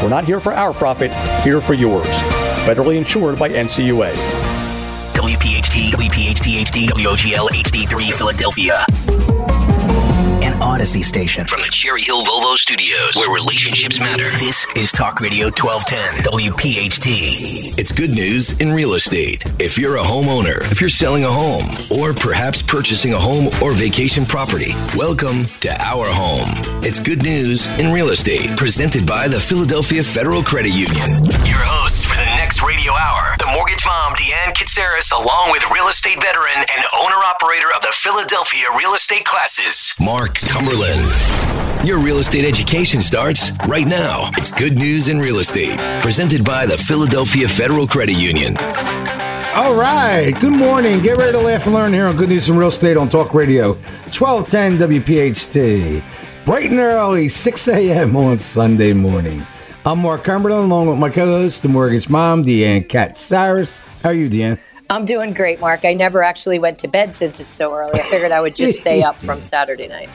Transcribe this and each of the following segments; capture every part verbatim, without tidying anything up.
We're not here for our profit, here for yours. Federally insured by N C U A. W P H T, W P H T, H D, W O G L, H D three, Philadelphia. An Odyssey Station. From the Cherry Hill Volvo Studios, where relationships matter. This is Talk Radio twelve ten, W P H T. It's good news in real estate. If you're a homeowner, if you're selling a home, or perhaps purchasing a home or vacation property, welcome to Our Home. It's good news in real estate, presented by the Philadelphia Federal Credit Union. Your hosts for the next radio hour, the mortgage mom, Deanne Kitsaris, along with real estate veteran and owner-operator of the Philadelphia Real Estate Classes, Mark Cumberland. Your real estate education starts right now. It's good news in real estate, presented by the Philadelphia Federal Credit Union. All right. Good morning. Get ready to laugh and learn here on Good News in Real Estate on Talk Radio twelve ten W P H T. Bright and early, six a.m. on Sunday morning. I'm Mark Cumberland, along with my co-host, the mortgage mom, Deanne Katsaris. How are you, Deanne? I'm doing great, Mark. I never actually went to bed since it's so early. I figured I would just stay up from Saturday night.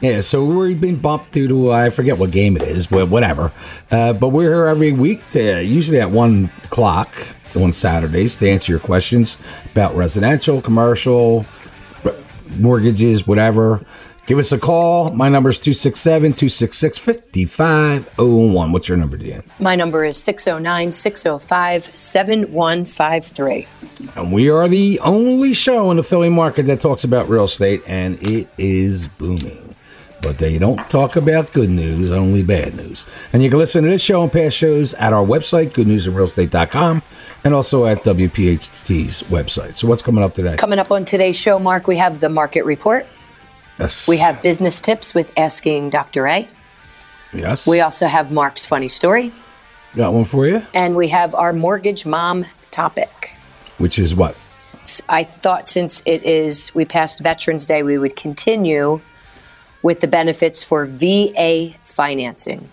Yeah, so we've been bumped due to, uh, I forget what game it is, but whatever. Uh, but we're here every week, to, usually at one o'clock on Saturdays, to answer your questions about residential, commercial, mortgages, whatever. Give us a call. My number is two six seven, two six six, five five zero one. What's your number, Deanne? My number is six oh nine, six oh five, seven one five three. And we are the only show in the Philly market that talks about real estate, and it is booming. But they don't talk about good news, only bad news. And you can listen to this show and past shows at our website, good news and real estate dot com. And also at W P H T's website. So what's coming up today? Coming up on today's show, Mark, we have the market report. Yes. We have business tips with Asking Doctor A. Yes. We also have Mark's funny story. Got one for you. And we have our mortgage mom topic. Which is what? I thought since it is, we passed Veterans Day, we would continue with the benefits for V A financing.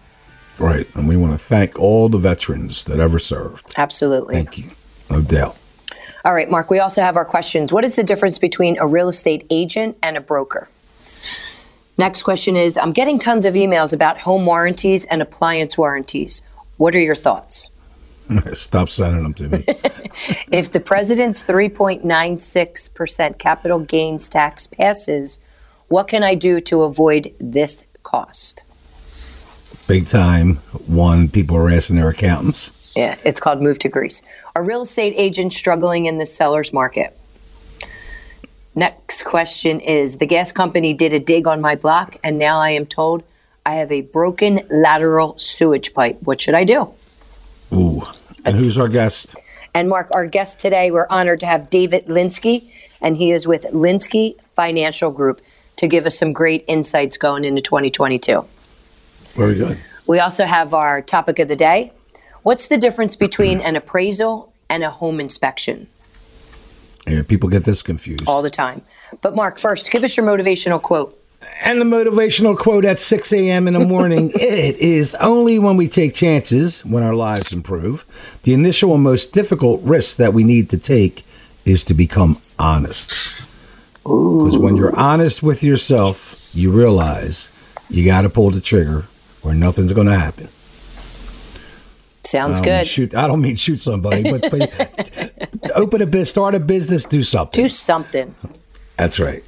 Right. And we want to thank all the veterans that ever served. Absolutely. Thank you. No doubt. All right, Mark, we also have our questions. What is the difference between a real estate agent and a broker? Next question is, I'm getting tons of emails about home warranties and appliance warranties. What are your thoughts? Stop sending them to me. If the president's three point nine six percent capital gains tax passes, what can I do to avoid this cost? Big time. One, people are asking their accountants. Yeah, it's called Move to Greece. Are real estate agents struggling in the seller's market? Next question is, the gas company did a dig on my block, and now I am told I have a broken lateral sewage pipe. What should I do? Ooh. And who's our guest? And, Mark, our guest today, we're honored to have David Linsky, and he is with Linsky Financial Group to give us some great insights going into twenty twenty-two. Very good. We also have our topic of the day. What's the difference between an appraisal and a home inspection? Yeah, people get this confused. All the time. But Mark, first, give us your motivational quote. And the motivational quote at six a.m. in the morning, it is only when we take chances, when our lives improve, the initial and most difficult risk that we need to take is to become honest. Because when you're honest with yourself, you realize you got to pull the trigger or nothing's going to happen. Sounds I good. Shoot, I don't mean shoot somebody, but, but open a business, start a business, do something. Do something. That's right.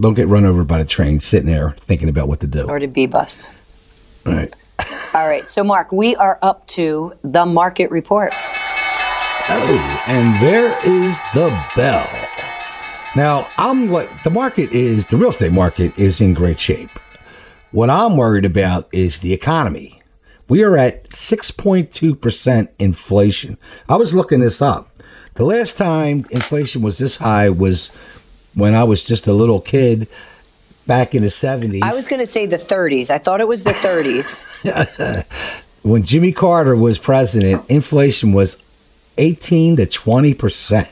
Don't get run over by the train sitting there thinking about what to do. Or the B-bus. All right. All right. So, Mark, we are up to the market report. Oh, and there is the bell. Now, I'm like, the market is, the real estate market is in great shape. What I'm worried about is the economy. We are at six point two percent inflation. I was looking this up. The last time inflation was this high was when I was just a little kid back in the seventies. I was going to say the thirties. I thought it was the thirties. when Jimmy Carter was president, inflation was eighteen to twenty percent.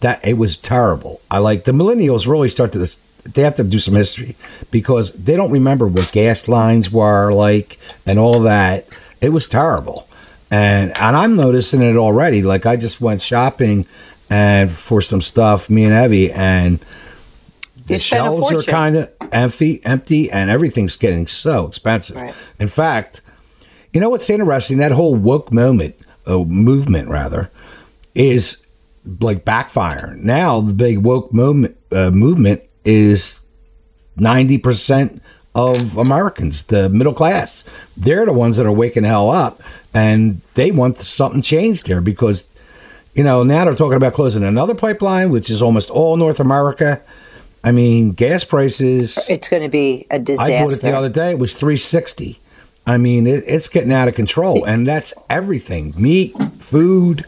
That it was terrible. I like the millennials really start to this. They have to do some history because they don't remember what gas lines were like and all that. It was terrible. And and I'm noticing it already. Like I just went shopping and for some stuff, me and Evie, and the shelves are kind of empty, empty, and everything's getting so expensive. Right. In fact, you know what's interesting? That whole woke moment, uh, movement rather, is like backfiring. Now the big woke moment uh, movement is ninety percent of Americans, the middle class. They're the ones that are waking the hell up, and they want something changed here because, you know, now they're talking about closing another pipeline, which is almost all North America. I mean, gas prices. It's going to be a disaster. I bought it the other day. It was three sixty. I mean, it, it's getting out of control, and that's everything. Meat, food.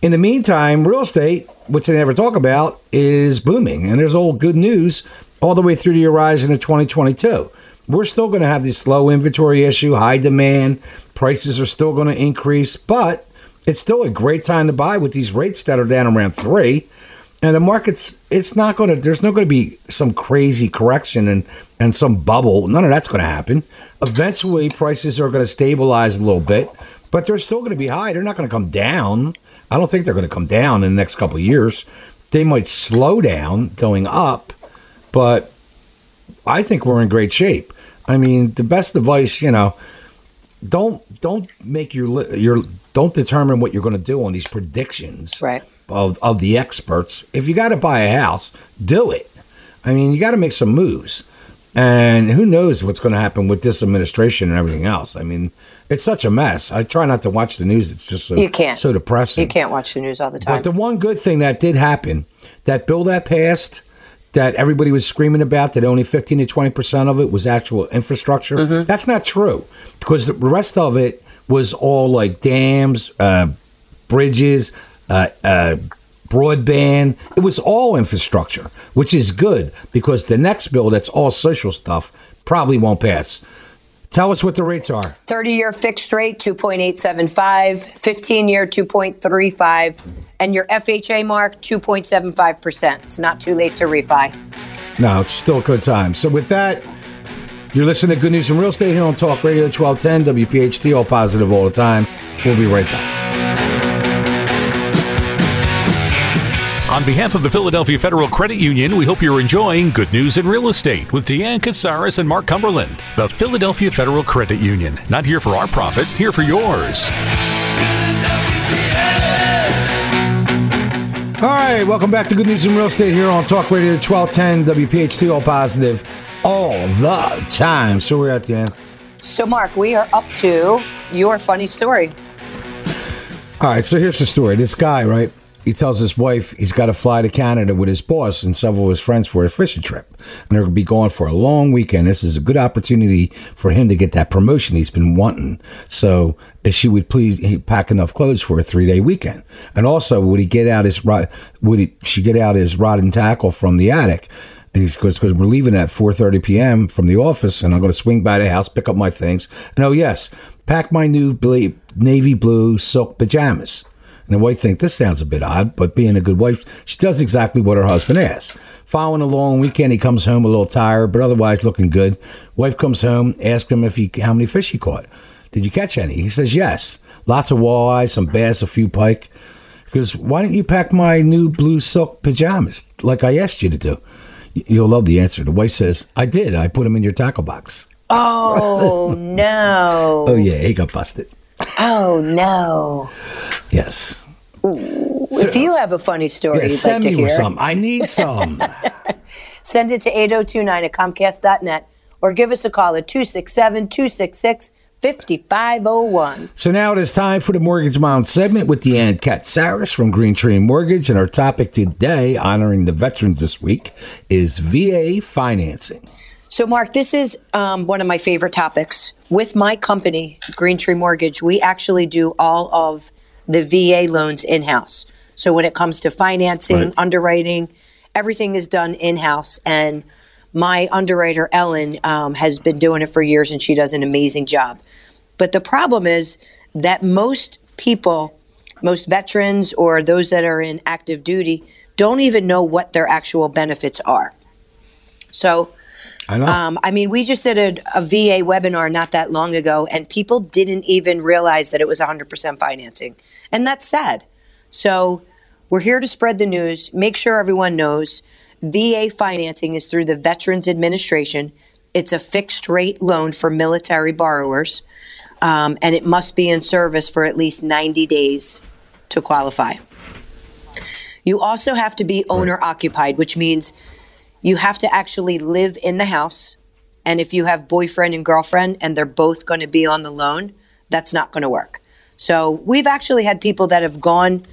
In the meantime, real estate, which they never talk about, is booming. And there's all good news all the way through the horizon of twenty twenty-two. We're still going to have this low inventory issue, high demand. Prices are still going to increase. But it's still a great time to buy with these rates that are down around three. And the market's, it's not going to, there's not going to be some crazy correction and, and some bubble. None of that's going to happen. Eventually, prices are going to stabilize a little bit. But they're still going to be high. They're not going to come down. I don't think they're going to come down in the next couple of years. They might slow down going up, but I think we're in great shape. I mean, the best advice, you know, don't don't make your your don't determine what you're going to do on these predictions right. of of the experts. If you got to buy a house, do it. I mean, you got to make some moves, and who knows what's going to happen with this administration and everything else. I mean. It's such a mess. I try not to watch the news. It's just so, you can't. so depressing. You can't watch the news all the time. But the one good thing that did happen, that bill that passed, that everybody was screaming about, that only fifteen to twenty percent of it was actual infrastructure, mm-hmm. that's not true because the rest of it was all like dams, uh, bridges, uh, uh, broadband. It was all infrastructure, which is good because the next bill that's all social stuff probably won't pass. Tell us what the rates are. thirty-year fixed rate, two point eight seven five, fifteen-year, two point three five, and your F H A mark, two point seven five percent. It's not too late to refi. No, it's still a good time. So with that, you're listening to Good News and Real Estate here on Talk Radio twelve ten, W P H T, all positive all the time. We'll be right back. On behalf of the Philadelphia Federal Credit Union, we hope you're enjoying Good News in Real Estate with Deanne Katsaris and Mark Cumberland. The Philadelphia Federal Credit Union. Not here for our profit, here for yours. All right, welcome back to Good News in Real Estate here on Talk Radio twelve ten, W P H T, all positive all the time. So we're at the end. So, Mark, we are up to your funny story. All right, so here's the story. This guy, right? He tells his wife he's got to fly to Canada with his boss and several of his friends for a fishing trip. And they're going to be gone for a long weekend. This is a good opportunity for him to get that promotion he's been wanting. So if she would please he'd pack enough clothes for a three-day weekend. And also, would he get out his rod? Would he, she get out his rod and tackle from the attic? And he goes, because we're leaving at four thirty p.m. from the office, and I'm going to swing by the house, pick up my things. And oh, yes, pack my new bla- navy blue silk pajamas. And the wife thinks this sounds a bit odd, but being a good wife, she does exactly what her husband asks. Following a long weekend, he comes home a little tired, but otherwise looking good. Wife comes home, asks him if he how many fish he caught. Did you catch any? He says, yes. Lots of walleye, some bass, a few pike. He goes, why don't you pack my new blue silk pajamas like I asked you to do? You'll love the answer. The wife says, I did. I put them in your tackle box. Oh, no. Oh, yeah. He got busted. Oh, no. Yes. Ooh, so, if you have a funny story yeah, you'd like to hear. Send me some. I need some. Send it to eight oh two nine at comcast dot net or give us a call at two six seven, two six six, five five zero one. So now it is time for the Mortgage Mom segment with Deanne Katsaris from Green Tree Mortgage. And our topic today, honoring the veterans this week, is V A financing. So, Mark, this is um, one of my favorite topics. With my company, Green Tree Mortgage, we actually do all of the V A loans in-house. So when it comes to financing, right. underwriting, everything is done in-house. And my underwriter, Ellen, um, has been doing it for years, and she does an amazing job. But the problem is that most people, most veterans or those that are in active duty, don't even know what their actual benefits are. So, I know. Um, I mean, we just did a, a V A webinar not that long ago, and people didn't even realize that it was one hundred percent financing. And that's sad. So we're here to spread the news, make sure everyone knows V A financing is through the Veterans Administration. It's a fixed rate loan for military borrowers, um, and it must be in service for at least ninety days to qualify. You also have to be owner-occupied, which means you have to actually live in the house. And if you have boyfriend and girlfriend and they're both going to be on the loan, that's not going to work. So we've actually had people that have gone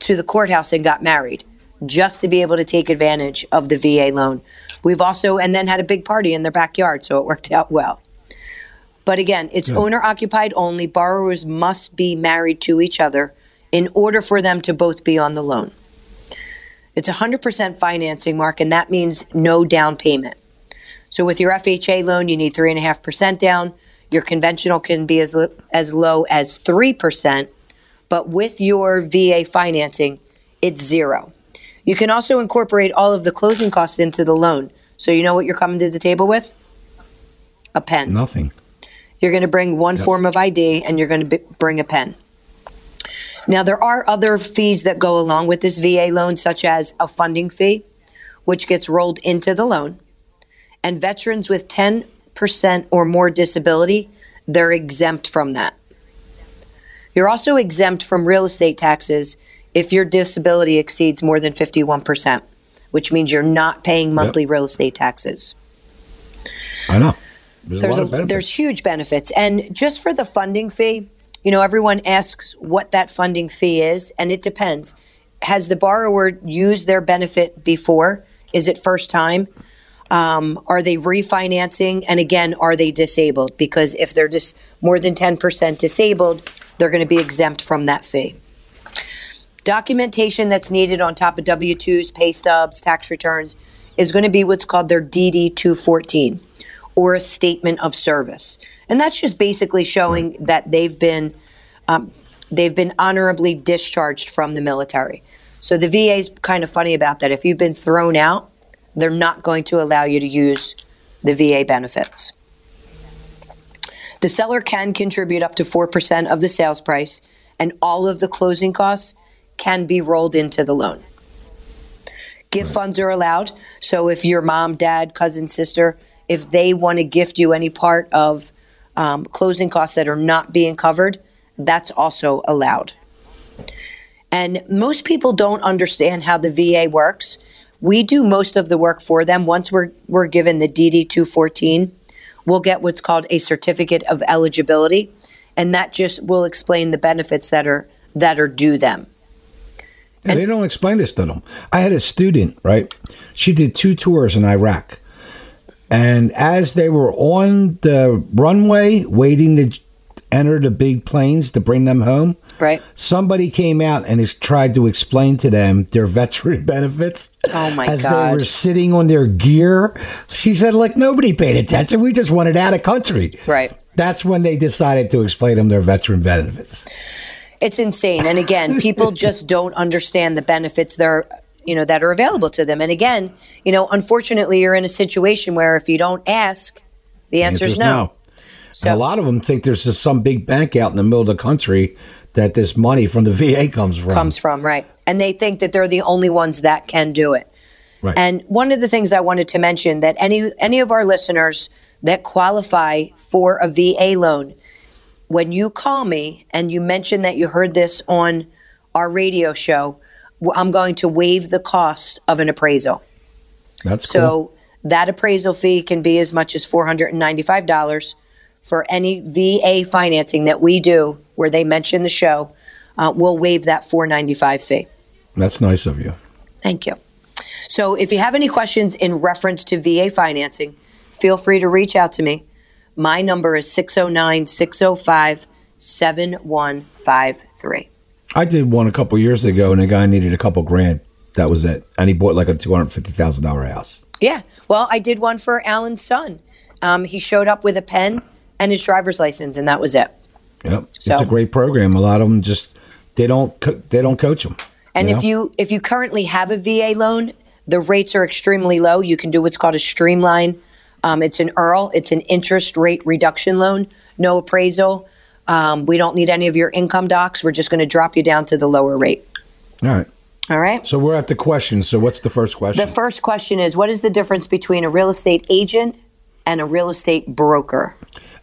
to the courthouse and got married just to be able to take advantage of the V A loan. We've also, and then had a big party in their backyard, so it worked out well. But again, it's yeah. owner-occupied only. Borrowers must be married to each other in order for them to both be on the loan. It's one hundred percent financing, Mark, and that means no down payment. So with your F H A loan, you need three point five percent down. Your conventional can be as, as low as three percent, but with your V A financing, it's zero. You can also incorporate all of the closing costs into the loan. So you know what you're coming to the table with? A pen. Nothing. You're going to bring one yep. form of I D, and you're going to bring a pen. Now, there are other fees that go along with this V A loan, such as a funding fee, which gets rolled into the loan. And veterans with ten percent or more disability, they're exempt from that. You're also exempt from real estate taxes if your disability exceeds more than fifty-one percent, which means you're not paying monthly yep. real estate taxes. I know. There's, there's, a lot a, of there's huge benefits. And just for the funding fee, you know, everyone asks what that funding fee is, and it depends. Has the borrower used their benefit before? Is it first time? Um, are they refinancing? And again, are they disabled? Because if they're just more than ten percent disabled, they're going to be exempt from that fee. Documentation that's needed on top of W two's, pay stubs, tax returns is going to be what's called their D D two fourteen, or a statement of service. And that's just basically showing that they've been um, they've been honorably discharged from the military. So the V A is kind of funny about that. If you've been thrown out, they're not going to allow you to use the V A benefits. The seller can contribute up to four percent of the sales price, and all of the closing costs can be rolled into the loan. Gift right. funds are allowed. So if your mom, dad, cousin, sister, if they want to gift you any part of um, closing costs that are not being covered, that's also allowed. And most people don't understand how the V A works. We do most of the work for them. Once we're, we're given the D D two fourteen, we'll get what's called a certificate of eligibility. And that just will explain the benefits that are that are due them. And they don't explain this to them. I had a student, right? She did two tours in Iraq. And as they were on the runway waiting to enter the big planes to bring them home, right? Somebody came out and has tried to explain to them their veteran benefits. Oh, my God. As they were sitting on their gear. She said, like, nobody paid attention. We just wanted out of country. Right. That's when they decided to explain them their veteran benefits. It's insane. And again, people just don't understand the benefits that are, you know, that are available to them. And again, you know, unfortunately, you're in a situation where if you don't ask, the answer is no. no. So and a lot of them think there's just some big bank out in the middle of the country that this money from the V A comes from. Comes from, right. And they think that they're the only ones that can do it. Right. And one of the things I wanted to mention that any any of our listeners that qualify for a V A loan, when you call me and you mention that you heard this on our radio show, I'm going to waive the cost of an appraisal. That's so cool. That appraisal fee can be as much as four hundred ninety-five dollars for any V A financing that we do where they mention the show. Uh, we'll waive that four hundred ninety-five dollars fee. That's nice of you. Thank you. So if you have any questions in reference to V A financing, feel free to reach out to me. My number is six oh nine, six oh five, seven one five three. I did one a couple years ago, and a guy needed a couple grand. That was it. And he bought like a two hundred fifty thousand dollars house. Yeah. Well, I did one for Alan's son. Um, he showed up with a pen and his driver's license, and that was it. Yep. So, it's a great program. A lot of them just, they don't, co they don't coach them. And you know? if you, if you currently have a V A loan, the rates are extremely low. You can do what's called a streamline. Um, it's an E A R L. It's an interest rate reduction loan, no appraisal. Um, we don't need any of your income docs. We're just going to drop you down to the lower rate. All right. All right. So we're at the questions. So what's the first question? The first question is, what is the difference between a real estate agent and a real estate broker?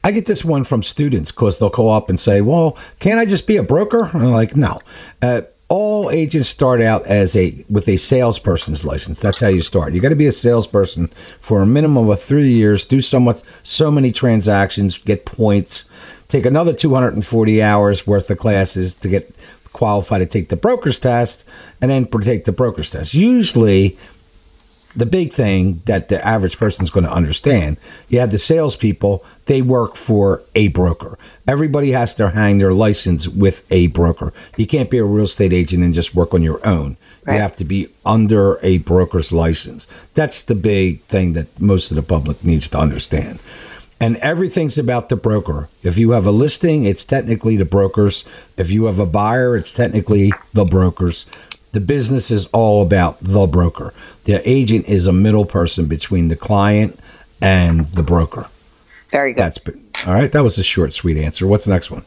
I get this one from students because they'll call up and say, well, can't I just be a broker? And I'm like, no. Uh, all agents start out as a with a salesperson's license. That's how you start. You got to be a salesperson for a minimum of three years, do so, much, so many transactions, get points, take another two hundred forty hours worth of classes to get qualify to take the broker's test, and then take the broker's test. Usually, the big thing that the average person is going to understand, you have the salespeople, they work for a broker. Everybody has to hang their license with a broker. You can't be a real estate agent and just work on your own. Right. You have to be under a broker's license. That's the big thing that most of the public needs to understand. And everything's about the broker. If you have a listing, it's technically the broker's. If you have a buyer, it's technically the broker's. The business is all about the broker. The agent is a middle person between the client and the broker. Very good. That's been, all right. That was a short, sweet answer. What's the next one?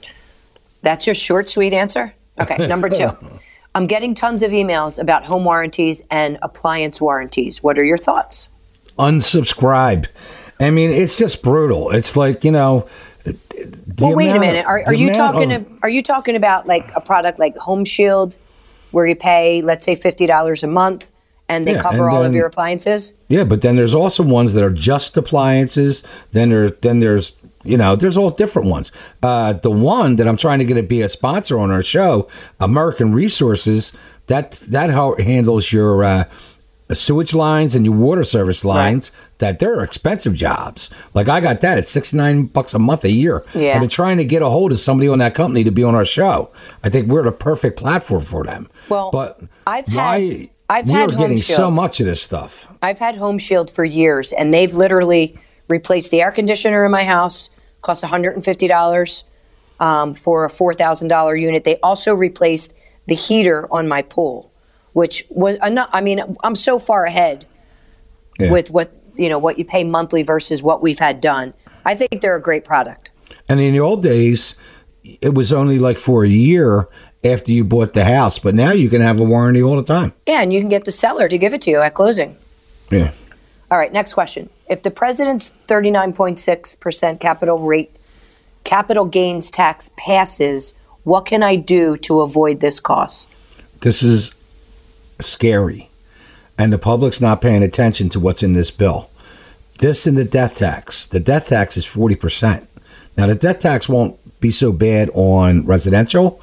That's your short, sweet answer? Okay, number two. I'm getting tons of emails about home warranties and appliance warranties. What are your thoughts? Unsubscribe. I mean, it's just brutal. It's like, you know. Well, wait a minute. Are, are you talking? Of, are you talking about like a product like HomeShield, where you pay, let's say, fifty dollars a month, and they yeah, cover and all then, of your appliances? Yeah, but then there's also ones that are just appliances. Then there, then there's, you know, there's all different ones. Uh, the one that I'm trying to get to be a sponsor on our show, American Resources, that that how it handles your. Uh, sewage lines and your water service lines, right. That they're expensive jobs. Like I got that at sixty-nine bucks a month a year. Yeah. I've been trying to get a hold of somebody on that company to be on our show. I think we're the perfect platform for them. Well, but I've had, I've had HomeShield. Getting so much of this stuff. I've had HomeShield for years, and they've literally replaced the air conditioner in my house. Costs one hundred fifty dollars um, for a four thousand dollar unit. They also replaced the heater on my pool. Which was enough. I mean, I'm so far ahead yeah. with what you know what you pay monthly versus what we've had done. I think they're a great product. And in the old days, it was only like for a year after you bought the house, but now you can have a warranty all the time. Yeah, and you can get the seller to give it to you at closing. Yeah. All right. Next question: if the president's thirty-nine point six percent capital rate, capital gains tax passes, what can I do to avoid this cost? This is scary, and the public's not paying attention to what's in this bill. This and the death tax. The death tax is forty percent. Now, the death tax won't be so bad on residential,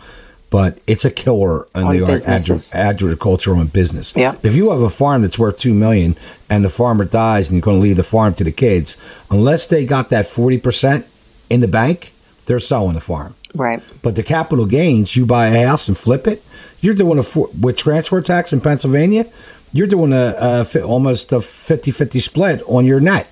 but it's a killer on the agriculture and business. Yeah. If you have a farm that's worth two million dollars and the farmer dies and you're going to leave the farm to the kids, unless they got that forty percent in the bank, they're selling the farm. Right. But the capital gains, you buy a house and flip it, you're doing a four, with transfer tax in Pennsylvania, you're doing a, a fi, almost a fifty fifty split on your net.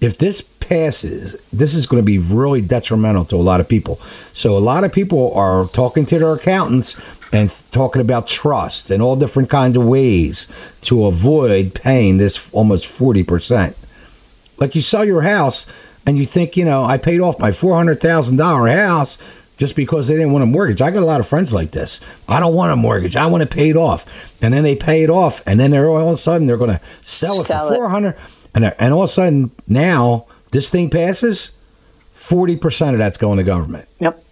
If this passes, this is going to be really detrimental to a lot of people. So a lot of people are talking to their accountants and talking about trust and all different kinds of ways to avoid paying this almost forty percent. Like you sell your house and you think, you know, I paid off my four hundred thousand dollar house just because they didn't want a mortgage. I got a lot of friends like this. I don't want a mortgage. I want it paid off. And then they pay it off, and then they're all of a sudden they're going to sell it sell for four hundred thousand dollars. And, and all of a sudden now this thing passes, forty percent of that's going to government. Yep.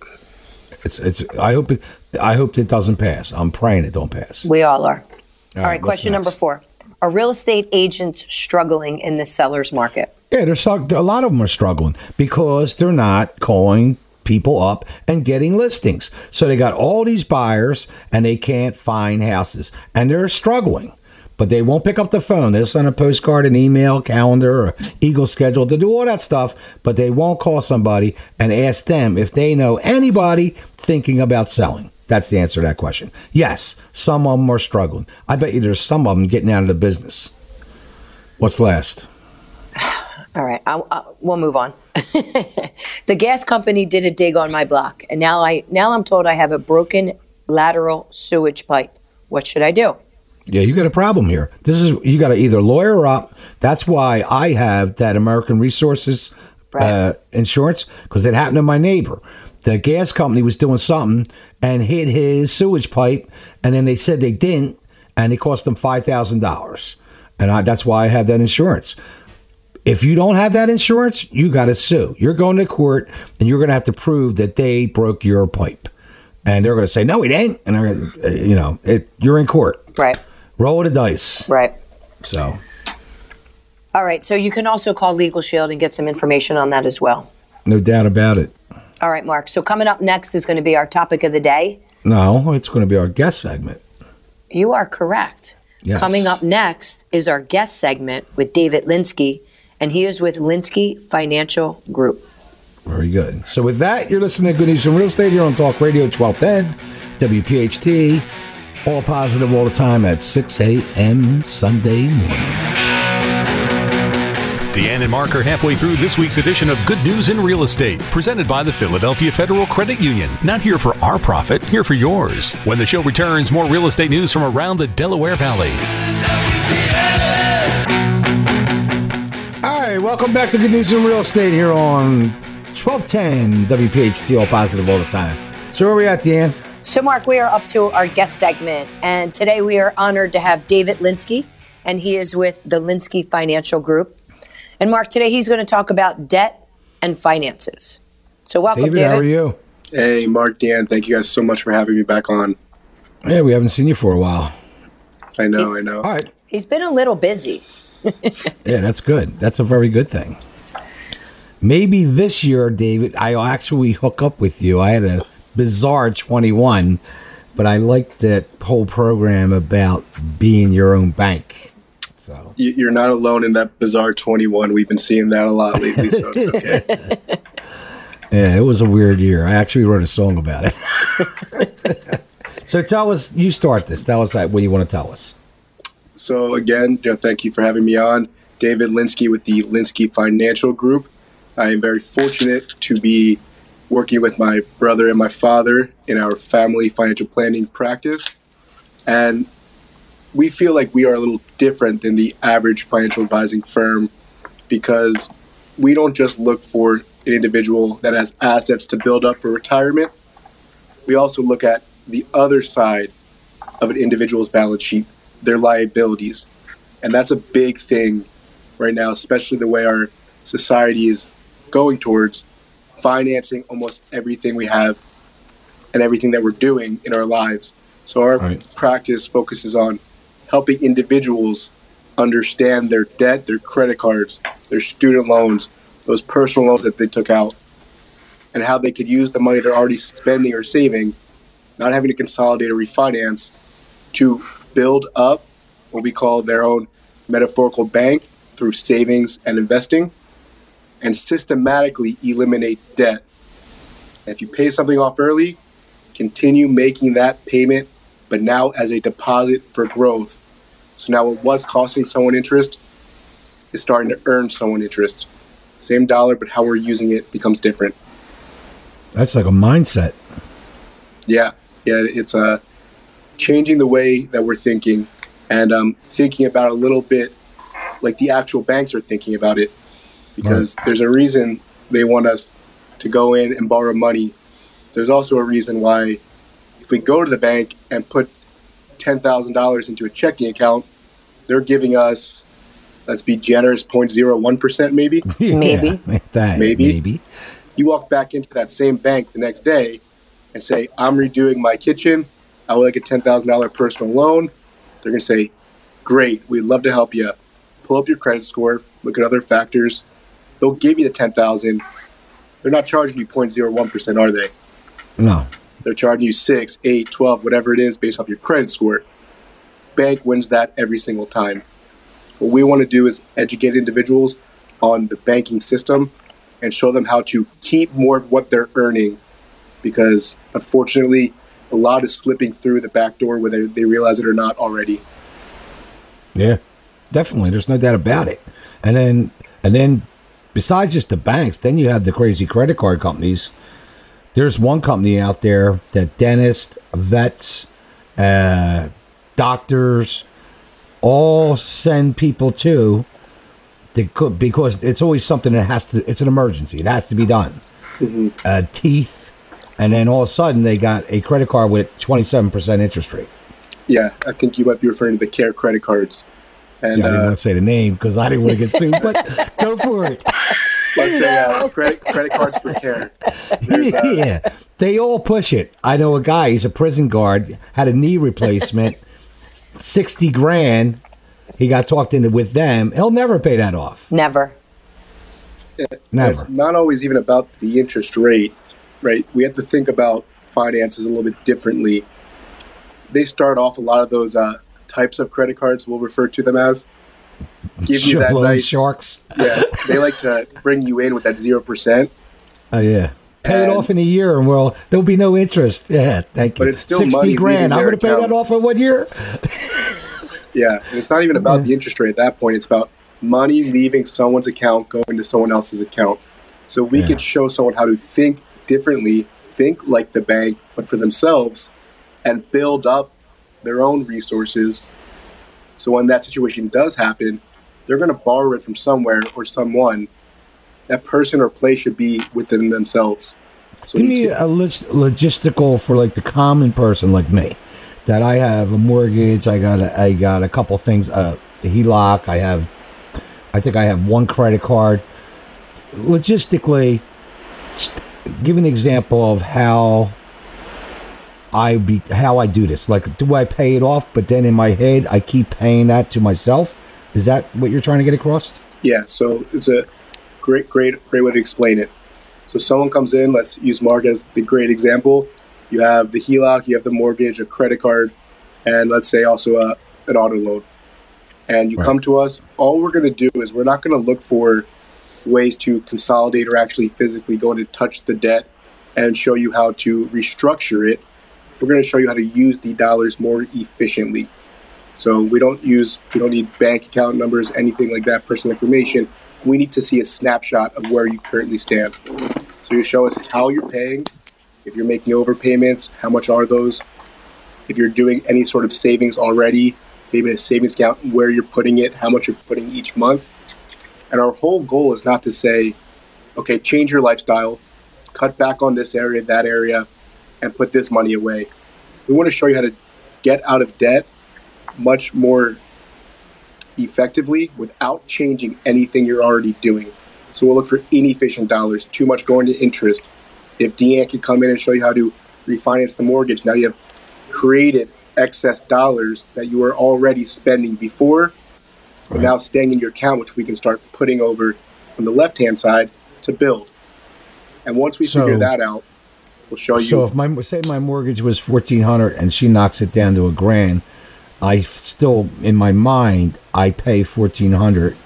It's it's. I hope it. I hope it doesn't pass. I'm praying it don't pass. We all are. All, all right. Question next? Number four: are real estate agents struggling in the seller's market? Yeah, there's a lot of them are struggling because they're not calling people up and getting listings. So they got all these buyers and they can't find houses and they're struggling, but they won't pick up the phone. They'll send a postcard, an email, calendar, or Eagle schedule to do all that stuff, but they won't call somebody and ask them if they know anybody thinking about selling. That's the answer to that question. Yes, some of them are struggling. I bet you there's some of them getting out of the business. What's last? All right, I, I, we'll move on. The gas company did a dig on my block, and now I now I'm told I have a broken lateral sewage pipe. What should I do? Yeah, you got a problem here. This is you got to either lawyer up. That's why I have that American Resources right. uh, insurance, because it happened to my neighbor. The gas company was doing something and hit his sewage pipe, and then they said they didn't, and it cost them five thousand dollars. And I, that's why I have that insurance. If you don't have that insurance, you got to sue. You're going to court, and you're going to have to prove that they broke your pipe. And they're going to say, no, it ain't. And they're gonna, uh, you know, it, you're in court. Right. Roll the dice. Right. So. All right. So you can also call Legal Shield and get some information on that as well. No doubt about it. All right, Mark. So coming up next is going to be our topic of the day. No, it's going to be our guest segment. You are correct. Yes. Coming up next is our guest segment with David Linsky, and he is with Linsky Financial Group. Very good. So with that, you're listening to Good News and Real Estate here on Talk Radio twelve ten, W P H T, all positive all the time at six a.m. Sunday morning. Deanne and Mark are halfway through this week's edition of Good News in Real Estate, presented by the Philadelphia Federal Credit Union. Not here for our profit, here for yours. When the show returns, more real estate news from around the Delaware Valley. All right, welcome back to Good News in Real Estate here on twelve ten W P H T, all positive all the time. So where are we at, Deanne? So, Mark, we are up to our guest segment, and today we are honored to have David Linsky, and he is with the Linsky Financial Group. And Mark, today he's going to talk about debt and finances. So welcome, David. David, how are you? Hey, Mark, Dan, thank you guys so much for having me back on. Yeah, we haven't seen you for a while. I know, he, I know. All right. He's been a little busy. Yeah, that's good. That's a very good thing. Maybe this year, David, I'll actually hook up with you. I had a bizarre twenty-one, but I liked that whole program about being your own bank. So. You're not alone in that bizarre twenty-one. We've been seeing that a lot lately, so it's okay. Yeah, it was a weird year. I actually wrote a song about it. So tell us, you start this. Tell us what you want to tell us. So again, you know, thank you for having me on. David Linsky with the Linsky Financial Group. I am very fortunate to be working with my brother and my father in our family financial planning practice. And we feel like we are a little different than the average financial advising firm because we don't just look for an individual that has assets to build up for retirement. We also look at the other side of an individual's balance sheet, their liabilities. And that's a big thing right now, especially the way our society is going towards financing almost everything we have and everything that we're doing in our lives. So our right. practice focuses on helping individuals understand their debt, their credit cards, their student loans, those personal loans that they took out, and how they could use the money they're already spending or saving, not having to consolidate or refinance, to build up what we call their own metaphorical bank through savings and investing, and systematically eliminate debt. And if you pay something off early, continue making that payment, but now as a deposit for growth. So now what was costing someone interest is starting to earn someone interest. Same dollar, but how we're using it becomes different. That's like a mindset. Yeah. Yeah. It's uh, changing the way that we're thinking and um, thinking about it a little bit like the actual banks are thinking about it, because right. there's a reason they want us to go in and borrow money. There's also a reason why if we go to the bank and put ten thousand dollars into a checking account, they're giving us, let's be generous, zero point zero one percent maybe. Yeah, maybe. Like that, maybe. Maybe. You walk back into that same bank the next day and say, I'm redoing my kitchen. I would like a ten thousand dollars personal loan. They're going to say, great, we'd love to help you. Pull up your credit score, look at other factors. They'll give you the ten thousand dollars. They're not charging you zero point zero one percent, are they? No. They're charging you six, eight, twelve, whatever it is, based off your credit score. Bank wins that every single time. What we want to do is educate individuals on the banking system and show them how to keep more of what they're earning, because unfortunately, a lot is slipping through the back door, whether they realize it or not already. Yeah, definitely. There's no doubt about it. And then, and then besides just the banks, then you have the crazy credit card companies. There's one company out there that dentists, vets, uh, doctors, all send people to, to because it's always something that has to, it's an emergency. It has to be done. Mm-hmm. Uh, teeth. And then all of a sudden they got a credit card with twenty-seven percent interest rate. Yeah, I think you might be referring to the CARE credit cards. And yeah, I didn't uh, want to say the name because I didn't want to get sued, but go for it. Let's say uh, credit, credit cards for CARE. Uh, yeah, they all push it. I know a guy, he's a prison guard, had a knee replacement, sixty grand. He got talked into with them. He'll never pay that off. Never. Yeah, never. It's not always even about the interest rate. Right, we have to think about finances a little bit differently. They start off a lot of those uh, types of credit cards. We'll refer to them as give you that nice sharks. Yeah, they like to bring you in with that zero percent. Oh yeah, pay and, it off in a year, and well, there'll be no interest. Yeah, thank you. But it's still sixty money grand. I'm going to pay that off in one year. Yeah, and it's not even about yeah. the interest rate at that point. It's about money leaving someone's account going to someone else's account. So we yeah. could show someone how to think differently, think like the bank, but for themselves, and build up their own resources. So when that situation does happen, they're going to borrow it from somewhere or someone. That person or place should be within themselves. So give me a list logistical for like the common person like me, that I have a mortgage, I got a, I got a couple things, uh, a H E L O C, I have, I think I have one credit card. Logistically, st- give an example of how I be how I do this. Like, do I pay it off? But then in my head, I keep paying that to myself. Is that what you're trying to get across? Yeah. So it's a great, great, great way to explain it. So someone comes in. Let's use Mark as the great example. You have the H E L O C, you have the mortgage, a credit card, and let's say also a, an auto loan. And you right. come to us. All we're going to do is we're not going to look for ways to consolidate or actually physically go in and touch the debt and show you how to restructure it. We're going to show you how to use the dollars more efficiently. So we don't use, we don't need bank account numbers, anything like that, personal information. We need to see a snapshot of where you currently stand. So you show us how you're paying, if you're making overpayments, how much are those, if you're doing any sort of savings already, maybe a savings account, where you're putting it, how much you're putting each month. And our whole goal is not to say, okay, change your lifestyle, cut back on this area, that area, and put this money away. We want to show you how to get out of debt much more effectively without changing anything you're already doing. So we'll look for inefficient dollars, too much going to interest. If Deanne can come in and show you how to refinance the mortgage, now you have created excess dollars that you were already spending before, but right. now staying in your account, which we can start putting over on the left-hand side to build. And once we so, figure that out, we'll show you. So if my say my mortgage was fourteen hundred dollars and she knocks it down to a grand, I still, in my mind, I pay fourteen hundred dollars.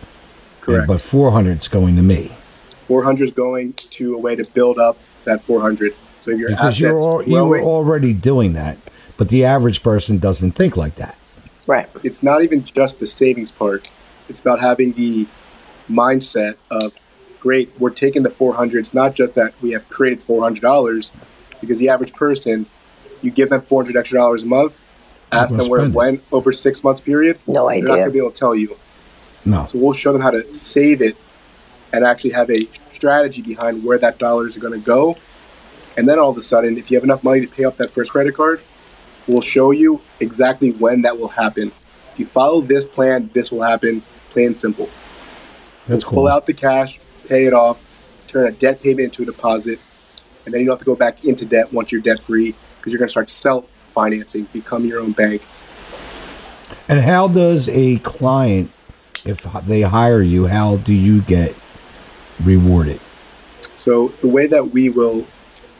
Correct. But four hundred dollars is going to me. four hundred dollars is going to a way to build up that four hundred dollars. So if your because assets you're all, growing, you were already doing that, but the average person doesn't think like that. Right. It's not even just the savings part. It's about having the mindset of, great, we're taking the four hundred dollars. It's not just that we have created four hundred dollars, because the average person, you give them four hundred dollars extra dollars a month, ask them where it went over a six months period. No idea. They're not going to be able to tell you. No. So we'll show them how to save it and actually have a strategy behind where that dollars are going to go. And then all of a sudden, if you have enough money to pay off that first credit card, we'll show you exactly when that will happen. If you follow this plan, this will happen, plain and simple. That's we'll cool. Pull out the cash, pay it off, turn a debt payment into a deposit, and then you don't have to go back into debt once you're debt-free, because you're going to start self-financing, become your own bank. And how does a client, if they hire you, how do you get rewarded? So the way that we will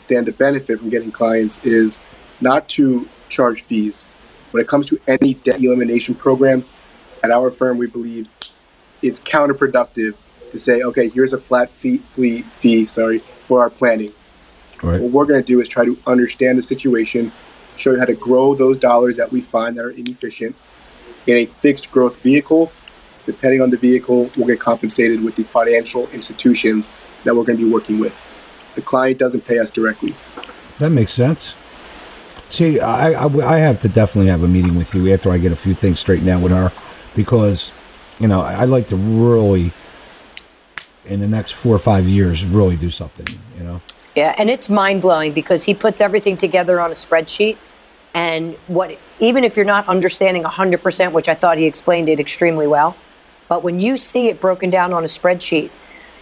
stand to benefit from getting clients is not to charge fees. When it comes to any debt elimination program, at our firm, we believe it's counterproductive to say, okay, here's a flat fee, fee, fee sorry, for our planning. Right. What we're going to do is try to understand the situation, show you how to grow those dollars that we find that are inefficient in a fixed growth vehicle, depending on the vehicle, we'll get compensated with the financial institutions that we're going to be working with. The client doesn't pay us directly. That makes sense. See, I, I, I have to definitely have a meeting with you after I get a few things straightened out with her, because, you know, I'd like to really, in the next four or five years, really do something, you know? Yeah, and it's mind-blowing because he puts everything together on a spreadsheet. And what, even if you're not understanding one hundred percent, which I thought he explained it extremely well, but when you see it broken down on a spreadsheet,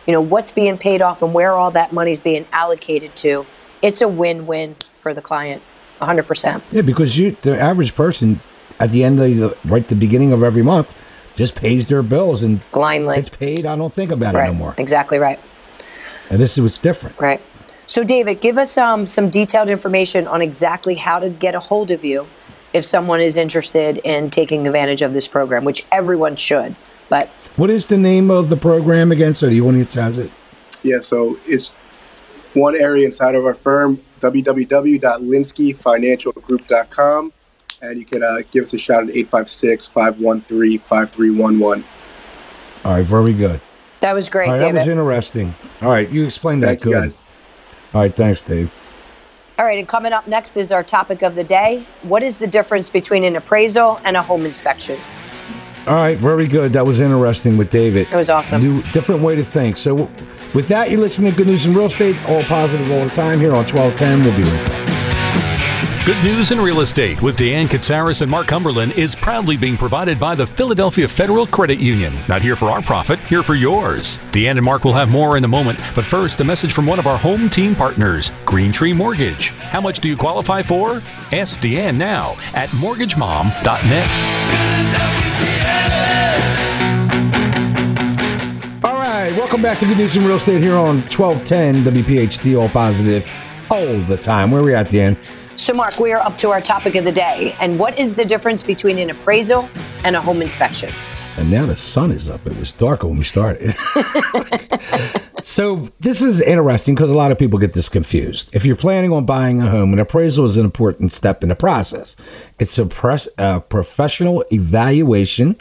you know, what's being paid off and where all that money's being allocated to, it's a win-win for the client, one hundred percent. Yeah, because you, the average person at the end of the, right at the beginning of every month, just pays their bills and blindly it's paid. I don't think about right. it no more. Exactly right. And this is what's different. Right. So, David, give us um, some detailed information on exactly how to get a hold of you if someone is interested in taking advantage of this program, which everyone should. But what is the name of the program again? So do you want to has it? Yeah, so it's one area inside of our firm, w w w dot linsky financial group dot com. And you can uh, give us a shout at eight five six, five one three, five three one one. All right, very good. That was great, right, David. That was interesting. All right, you explained that. Thank you, guys. All right, thanks, Dave. All right, and coming up next is our topic of the day. What is the difference between an appraisal and a home inspection? All right, very good. That was interesting with David. It was awesome. New, different way to think. So with that, you're listening to Good News in Real Estate, all positive all the time here on twelve ten. We'll be right back. Good News in Real Estate with Deanne Katsaris and Mark Cumberland is proudly being provided by the Philadelphia Federal Credit Union. Not here for our profit, here for yours. Deanne and Mark will have more in a moment, but first, a message from one of our home team partners, Green Tree Mortgage. How much do you qualify for? Ask Deanne now at mortgage mom dot net. All right, welcome back to Good News in Real Estate here on twelve ten W P H T, all positive all the time. Where are we at, Deanne? So, Mark, we are up to our topic of the day. And what is the difference between an appraisal and a home inspection? And now the sun is up. It was darker when we started. So this is interesting because a lot of people get this confused. If you're planning on buying a home, an appraisal is an important step in the process. It's a, pres- a professional evaluation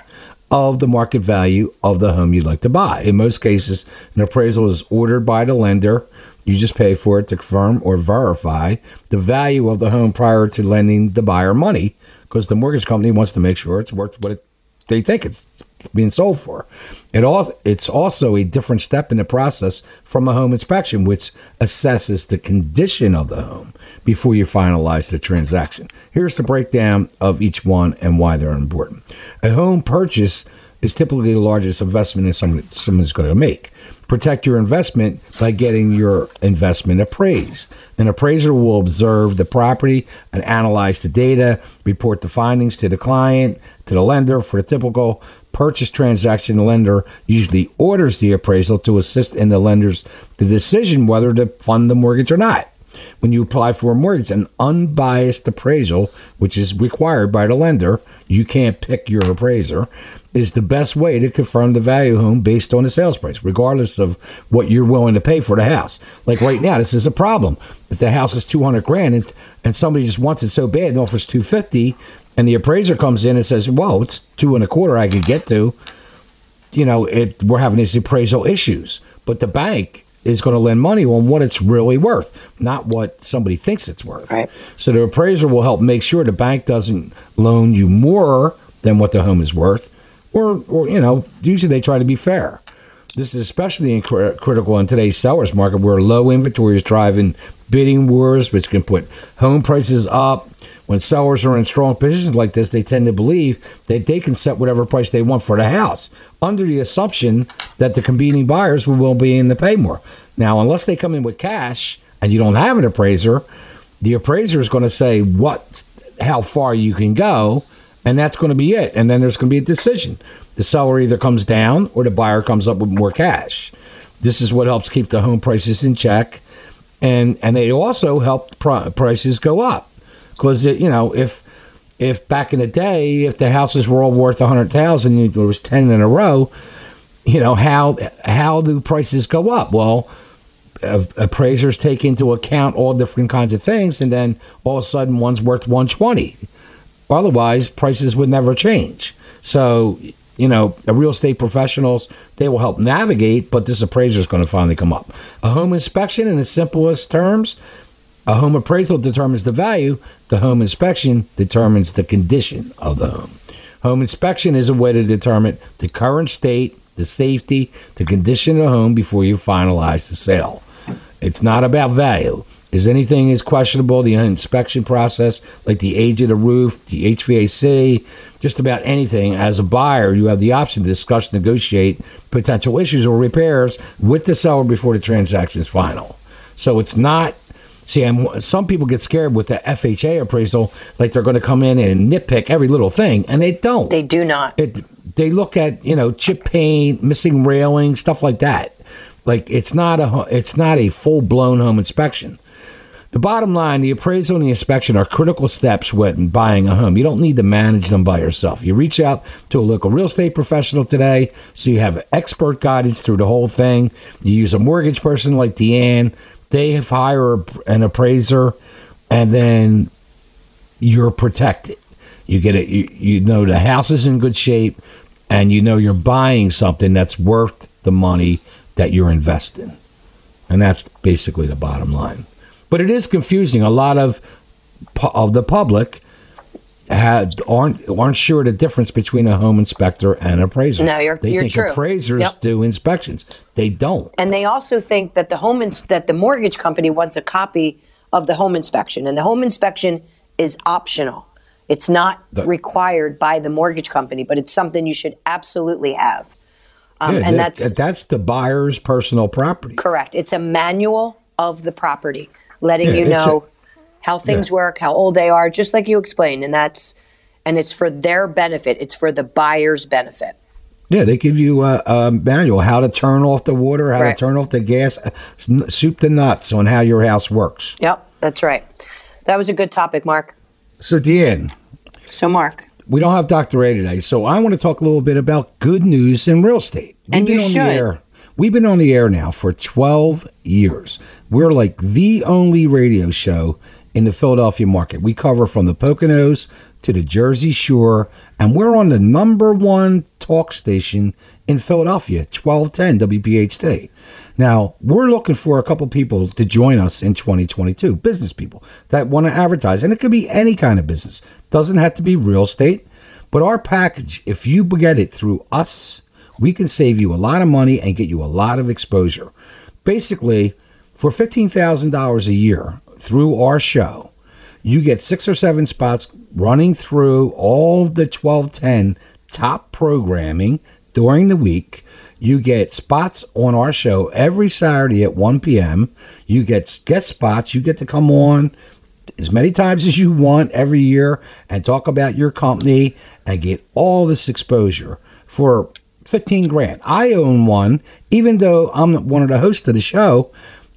of the market value of the home you'd like to buy. In most cases, an appraisal is ordered by the lender. You just pay for it to confirm or verify the value of the home prior to lending the buyer money, because the mortgage company wants to make sure it's worth what it, they think it's being sold for. It all, it's also a different step in the process from a home inspection, which assesses the condition of the home before you finalize the transaction. Here's the breakdown of each one and why they're important. A home purchase is typically the largest investment that someone, someone's going to make. Protect your investment by getting your investment appraised. An appraiser will observe the property and analyze the data, report the findings to the client, to the lender. For the typical purchase transaction, the lender usually orders the appraisal to assist in the lender's the decision whether to fund the mortgage or not. When you apply for a mortgage, an unbiased appraisal, which is required by the lender, you can't pick your appraiser, is the best way to confirm the value of home based on the sales price, regardless of what you're willing to pay for the house. Like right now, this is a problem. If the house is two hundred grand and, and somebody just wants it so bad and offers two fifty, and the appraiser comes in and says, well, it's two and a quarter I could get to, you know, it, we're having these appraisal issues. But the bank is going to lend money on what it's really worth, not what somebody thinks it's worth. Right. So the appraiser will help make sure the bank doesn't loan you more than what the home is worth. Or, or, you know, usually they try to be fair. This is especially in cr- critical in today's seller's market, where low inventory is driving bidding wars, which can put home prices up. When sellers are in strong positions like this, they tend to believe that they can set whatever price they want for the house, under the assumption that the competing buyers will, will be in to pay more. Now, unless they come in with cash and you don't have an appraiser, the appraiser is going to say what, how far you can go. And that's going to be it. And then there's going to be a decision. The seller either comes down or the buyer comes up with more cash. This is what helps keep the home prices in check. And and they also help pr- prices go up. Because, you know, if if back in the day, if the houses were all worth one hundred thousand dollars and there was ten in a row, you know, how, how do prices go up? Well, appraisers take into account all different kinds of things. And then all of a sudden one's worth one hundred twenty thousand dollars. Otherwise, prices would never change. So you know, real estate professionals. They will help navigate, but this appraiser is going to finally come up. A home inspection, in the simplest terms, a home appraisal determines the value. The home inspection determines the condition of the home. Home inspection is a way to determine the current state, the safety, the condition of the home before you finalize the sale. It's not about value. If anything is questionable, the inspection process, like the age of the roof, the H V A C, just about anything, as a buyer, you have the option to discuss, negotiate potential issues or repairs with the seller before the transaction is final. So it's not, see, I'm, some people get scared with the F H A appraisal, like they're going to come in and nitpick every little thing, and they don't. They do not. It, they look at, you know, chip paint, missing railing, stuff like that. Like, it's not a, it's not a full-blown home inspection. The bottom line, the appraisal and the inspection are critical steps when buying a home. You don't need to manage them by yourself. You reach out to a local real estate professional today, so you have expert guidance through the whole thing. You use a mortgage person like Deanne. They hire an appraiser, and then you're protected. You get it. You, you know the house is in good shape, and you know you're buying something that's worth the money that you're investing. And that's basically the bottom line. But it is confusing. A lot of of the public had, aren't aren't sure the difference between a home inspector and appraiser. No, you're they you're think true. Appraisers yep. do inspections. They don't. And they also think that the home ins- that the mortgage company wants a copy of the home inspection, and the home inspection is optional. It's not the, required by the mortgage company, but it's something you should absolutely have. Um, yeah, and that, that's that's the buyer's personal property. Correct. It's a manual of the property, letting yeah, you know a, how things yeah. work, how old they are, just like you explained. And that's, and it's for their benefit. It's for the buyer's benefit. Yeah, they give you a, a manual, how to turn off the water, how right. to turn off the gas, soup to nuts on how your house works. Yep, that's right. That was a good topic, Mark. So, Deanne. So, Mark. We don't have Doctor A today, so I want to talk a little bit about good news in real estate. We've and you on should. The air. We've been on the air now for twelve years. We're like the only radio show in the Philadelphia market. We cover from the Poconos to the Jersey Shore, and we're on the number one talk station in Philadelphia, twelve ten W P H T. Now, we're looking for a couple people to join us in twenty twenty-two, business people that want to advertise. And it could be any kind of business. Doesn't have to be real estate. But our package, if you get it through us, we can save you a lot of money and get you a lot of exposure. Basically, for fifteen thousand dollars a year through our show, you get six or seven spots running through all the twelve ten top programming during the week. You get spots on our show every Saturday at one p.m. You get guest spots. You get to come on as many times as you want every year and talk about your company and get all this exposure for fifteen grand. I own one, even though I'm one of the hosts of the show.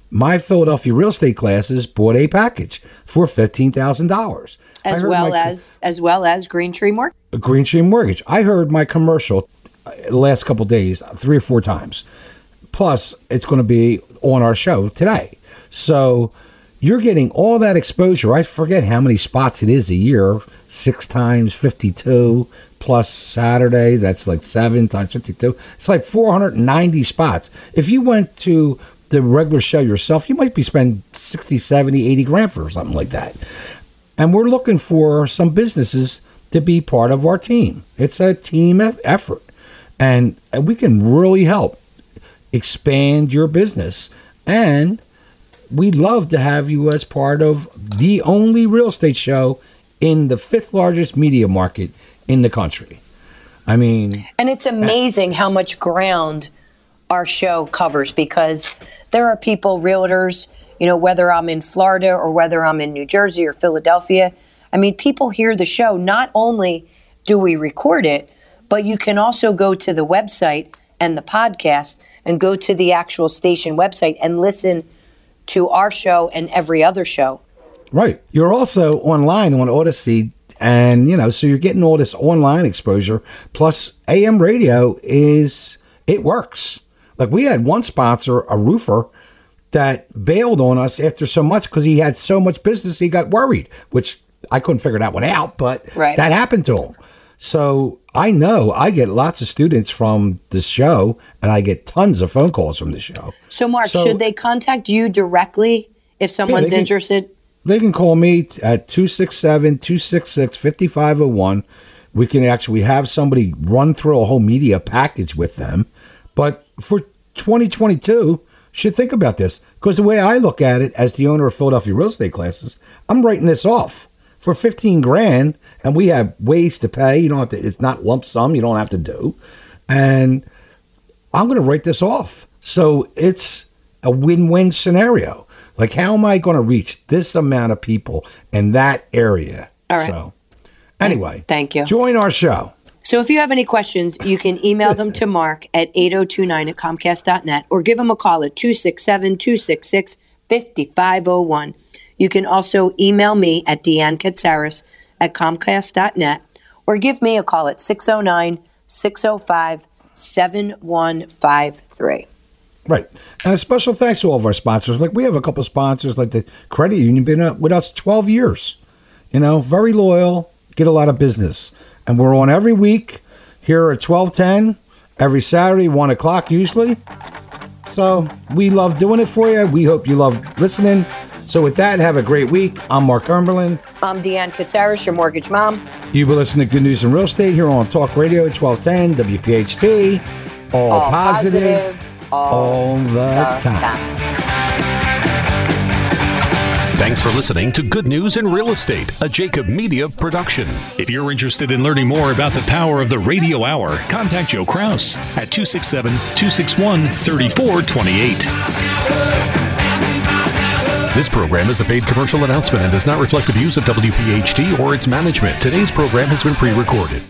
My Philadelphia Real Estate Classes bought a package for fifteen thousand dollars, as well my, as as well as Green Tree Mortgage. Green Tree Mortgage. I heard my commercial the last couple of days, three or four times. Plus, it's going to be on our show today. So you're getting all that exposure. I forget how many spots it is a year, six times fifty-two plus Saturday. That's like seven times fifty-two. It's like four hundred ninety spots. If you went to the regular show yourself, you might be spending sixty, seventy, eighty grand for something like that. And we're looking for some businesses to be part of our team. It's a team effort. And we can really help expand your business. And we'd love to have you as part of the only real estate show in the fifth largest media market in the country. I mean... And it's amazing how much ground our show covers, because there are people, realtors, you know, whether I'm in Florida or whether I'm in New Jersey or Philadelphia. I mean, people hear the show. Not only do we record it, but you can also go to the website and the podcast and go to the actual station website and listen to our show and every other show. Right. You're also online on Odyssey, and, you know, so you're getting all this online exposure. Plus, A M radio is, it works. Like, we had one sponsor, a roofer, that bailed on us after so much because he had so much business he got worried, which I couldn't figure that one out, but right. that happened to him. So I know I get lots of students from the show, and I get tons of phone calls from the show. So, Mark, so, should they contact you directly if someone's yeah, they can, interested? They can call me at two six seven, two six six, five five zero one. We can actually have somebody run through a whole media package with them. But for twenty twenty-two, should think about this, because the way I look at it as the owner of Philadelphia Real Estate Classes, I'm writing this off for fifteen grand, and we have ways to pay. You don't have to, it's not lump sum, you don't have to do. And I'm going to write this off. So it's a win-win scenario. Like, how am I going to reach this amount of people in that area? All right. So anyway, thank you. Join our show. So if you have any questions, you can email them to Mark at eight oh two nine at comcast dot net or give him a call at two six seven, two six six, five five zero one. You can also email me at Deanne Katsaris at comcast dot net or give me a call at six oh nine, six oh five, seven one five three. Right. And a special thanks to all of our sponsors. Like, we have a couple of sponsors, like the credit union, been with us twelve years. You know, very loyal, get a lot of business. And we're on every week here at twelve ten, every Saturday, one o'clock usually. So we love doing it for you. We hope you love listening. So with that, have a great week. I'm Mark Cumberland. I'm Deanne Katsaris, your mortgage mom. You've been listening to Good News and Real Estate here on Talk Radio at twelve ten W P H T. All, all positive, positive all, all the, the time. time. Thanks for listening to Good News in Real Estate, a Jacob Media production. If you're interested in learning more about the power of the radio hour, contact Joe Kraus at two six seven, two six one, three four two eight. This program is a paid commercial announcement and does not reflect the views of W P H T or its management. Today's program has been pre-recorded.